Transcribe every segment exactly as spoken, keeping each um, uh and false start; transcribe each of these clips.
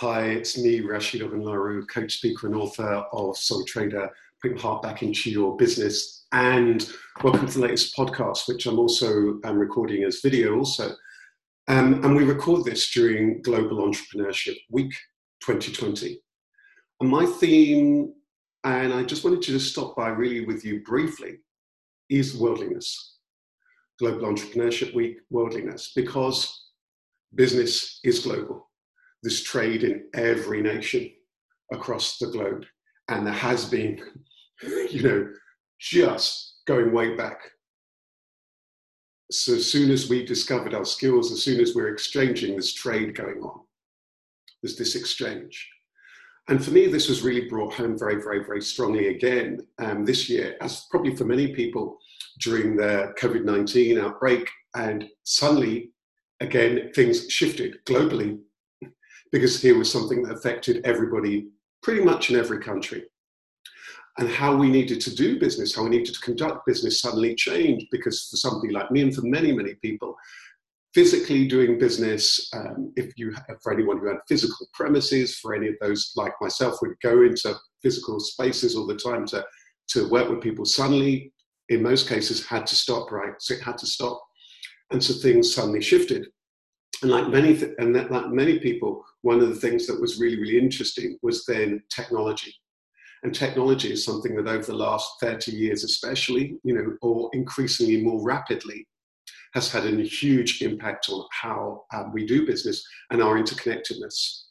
Hi, it's me, Rashid Laru, coach, speaker, and author of Soul Trader, putting heart back into your business. And welcome to the latest podcast, which I'm also um, recording as video also. Um, and we record this during Global Entrepreneurship Week twenty twenty. And my theme, and I just wanted to just stop by really with you briefly, is worldliness. Global Entrepreneurship Week, worldliness, because business is global. There's trade in every nation across the globe. And there has been, you know, just going way back. So as soon as we discovered our skills, as soon as we're exchanging, there's trade going on. There's this exchange. And for me, this was really brought home very, very, very strongly again um, this year, as probably for many people during the COVID nineteen outbreak. And suddenly, again, things shifted globally, because here was something that affected everybody pretty much in every country. And how we needed to do business, how we needed to conduct business suddenly changed, because for somebody like me and for many, many people, physically doing business, um, if you, for anyone who had physical premises, for any of those like myself would go into physical spaces all the time to, to work with people, suddenly, in most cases, had to stop, right? So it had to stop. And so things suddenly shifted. And like many, th- and that, like many people, one of the things that was really, really interesting was then technology. And technology is something that over the last thirty years especially, you know, or increasingly more rapidly, has had a huge impact on how um, we do business and our interconnectedness.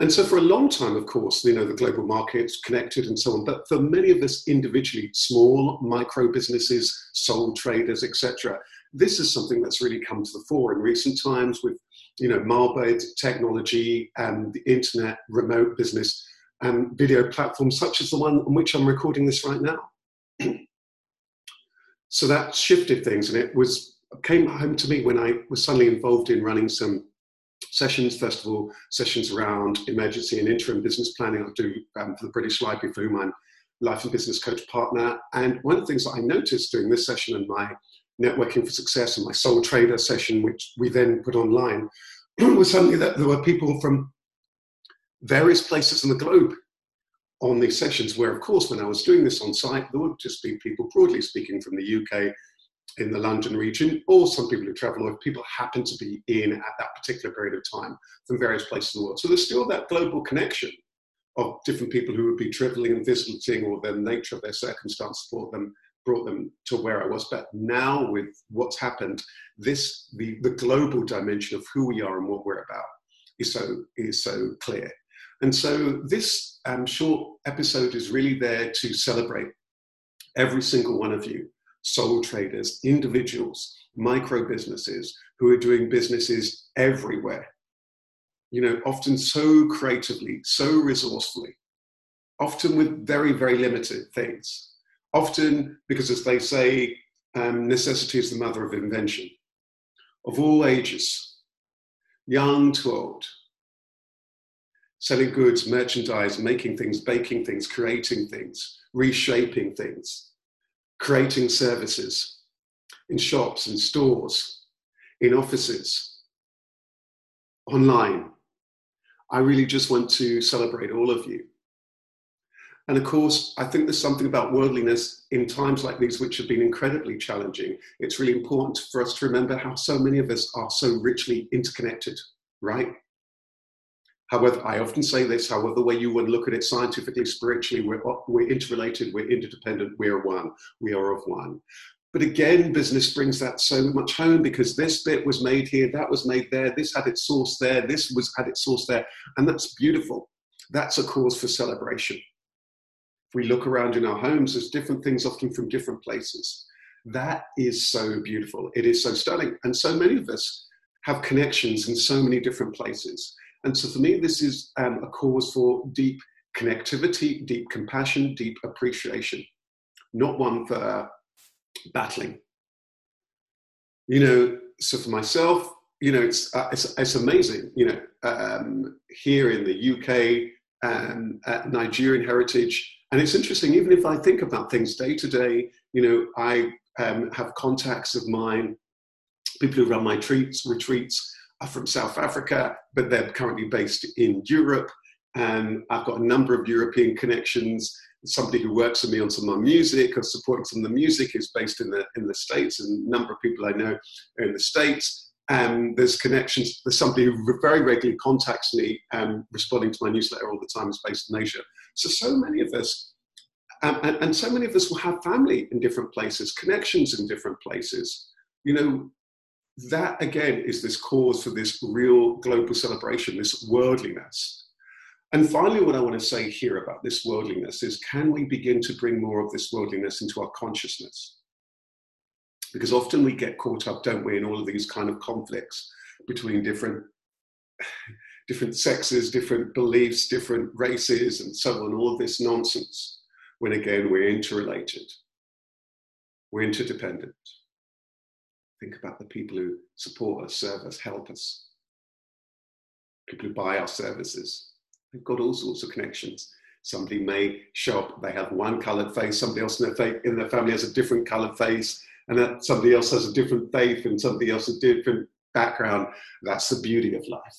And so for a long time, of course, you know, the global market's connected and so on, but for many of us individually, small micro businesses, sole traders, et cetera, this is something that's really come to the fore in recent times with, you know, mobile technology and the internet, remote business and video platforms such as the one on which I'm recording this right now. So that shifted things, and it was came home to me when I was suddenly involved in running some sessions, first of all, sessions around emergency and interim business planning. I do um, for the British Library, for whom I'm life and business coach partner. And one of the things that I noticed during this session and my networking for success and my Soul Trader session, which we then put online, was suddenly that there were people from various places in the globe on these sessions, where, of course, when I was doing this on site, there would just be people, broadly speaking, from the U K in the London region, or some people who travel, or people happen to be in at that particular period of time from various places in the world. So there's still that global connection of different people who would be traveling and visiting, or the nature of their circumstance brought them, brought them to where I was. But now with what's happened, this the, the global dimension of who we are and what we're about is so is so clear. And so this um, short episode is really there to celebrate every single one of you, sole traders, individuals, micro businesses who are doing businesses everywhere, you know, often so creatively, so resourcefully, often with very, very limited things, often because, as they say, um, necessity is the mother of invention, of all ages, young to old, selling goods, merchandise, making things, baking things, creating things, reshaping things, creating services in shops and stores, in offices, online. I really just want to celebrate all of you. And of course, I think there's something about worldliness in times like these which have been incredibly challenging. It's really important for us to remember how so many of us are so richly interconnected, right? However, I often say this, however way you want to look at it scientifically, spiritually, we're, we're interrelated, we're interdependent, we're one, we are of one. But again, business brings that so much home, because this bit was made here, that was made there, this had its source there, this was had its source there, and that's beautiful. That's a cause for celebration. If we look around in our homes, there's different things often from different places. That is so beautiful. It is so stunning. And so many of us have connections in so many different places. And so for me, this is um, a cause for deep connectivity, deep compassion, deep appreciation, not one for uh, battling. You know, so for myself, you know, it's uh, it's, it's amazing, you know, um, here in the U K, um, at Nigerian Heritage. And it's interesting, even if I think about things day to day, you know, I um, have contacts of mine, people who run my treats, retreats, are from South Africa, but they're currently based in Europe. And I've got a number of European connections. Somebody who works with me on some of my music or supporting some of the music is based in the, in the States, and a number of people I know are in the States. Um, there's connections. There's somebody who very regularly contacts me, um, responding to my newsletter all the time, is based in Asia. So, so many of us, um, and, and so many of us will have family in different places, connections in different places. You know, that again is this cause for this real global celebration, this worldliness. And finally, what I want to say here about this worldliness is, can we begin to bring more of this worldliness into our consciousness? Because often we get caught up, don't we, in all of these kind of conflicts between different, different sexes, different beliefs, different races, and so on, all of this nonsense, when again, we're interrelated, we're interdependent. Think about the people who support us, serve us, help us, people who buy our services. They've got all sorts of connections. Somebody may show up, they have one coloured face, somebody else in their, in their family has a different coloured face, and that somebody else has a different faith, and somebody else a different background. That's the beauty of life.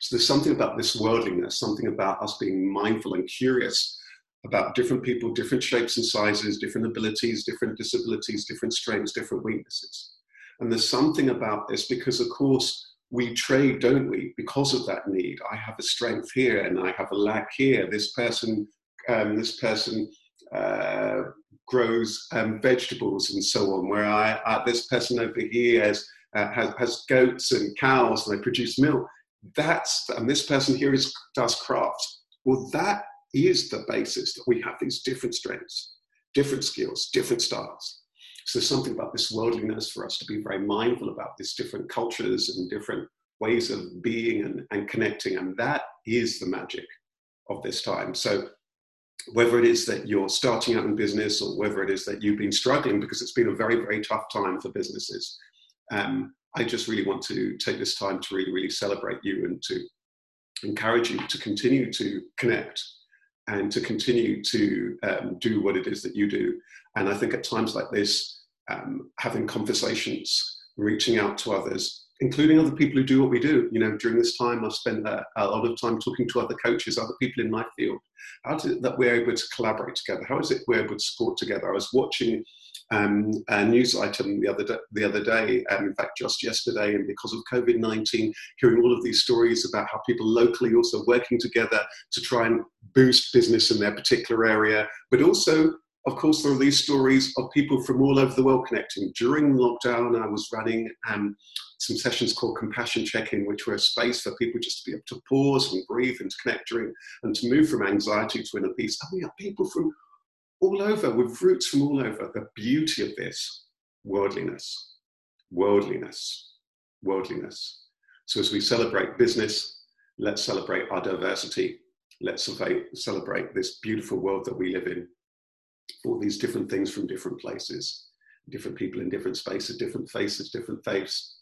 So there's something about this worldliness, something about us being mindful and curious about different people, different shapes and sizes, different abilities, different disabilities, different strengths, different weaknesses. And there's something about this because, of course, we trade, don't we? Because of that need. I have a strength here and I have a lack here. This person, um, this person, uh, grows um, vegetables and so on, where I, uh, this person over here has, uh, has, has goats and cows and they produce milk. That's, and this person here is, does crafts. Well, that is the basis, that we have these different strengths, different skills, different styles. So there's something about this worldliness for us to be very mindful about, these different cultures and different ways of being and, and connecting. And that is the magic of this time. So whether it is that you're starting out in business, or whether it is that you've been struggling, because it's been a very, very tough time for businesses, um, I just really want to take this time to really, really celebrate you and to encourage you to continue to connect and to continue to um, do what it is that you do. And I think at times like this, um, having conversations, reaching out to others, including other people who do what we do. You know, during this time, I've spent a, a lot of time talking to other coaches, other people in my field. How is it that we're able to collaborate together? How is it we're able to support together? I was watching um, a news item the other, the other day, um, in fact, just yesterday, and because of COVID nineteen, hearing all of these stories about how people locally also working together to try and boost business in their particular area, but also, of course, there are these stories of people from all over the world connecting. During lockdown, I was running um, some sessions called Compassion Check-in, which were a space for people just to be able to pause and breathe and to connect during, and to move from anxiety to inner peace. And we have people from all over, with roots from all over. The beauty of this, worldliness, worldliness, worldliness. So as we celebrate business, let's celebrate our diversity. Let's celebrate this beautiful world that we live in. All these different things from different places, different people in different spaces, different faces, different faiths,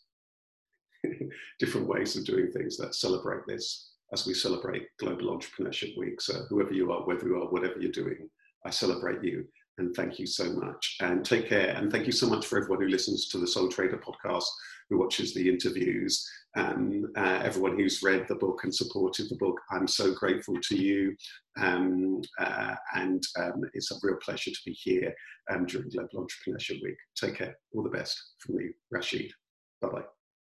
different ways of doing things. That celebrate this as we celebrate Global Entrepreneurship Week. So whoever you are, whether you are, whatever you're doing, I celebrate you and thank you so much. And take care. And thank you so much for everyone who listens to the Soul Trader podcast, who watches the interviews, um, uh, everyone who's read the book and supported the book. I'm so grateful to you. Um, uh, and um, it's a real pleasure to be here um, during Global Entrepreneurship Week. Take care. All the best from me, Rashid. Bye-bye.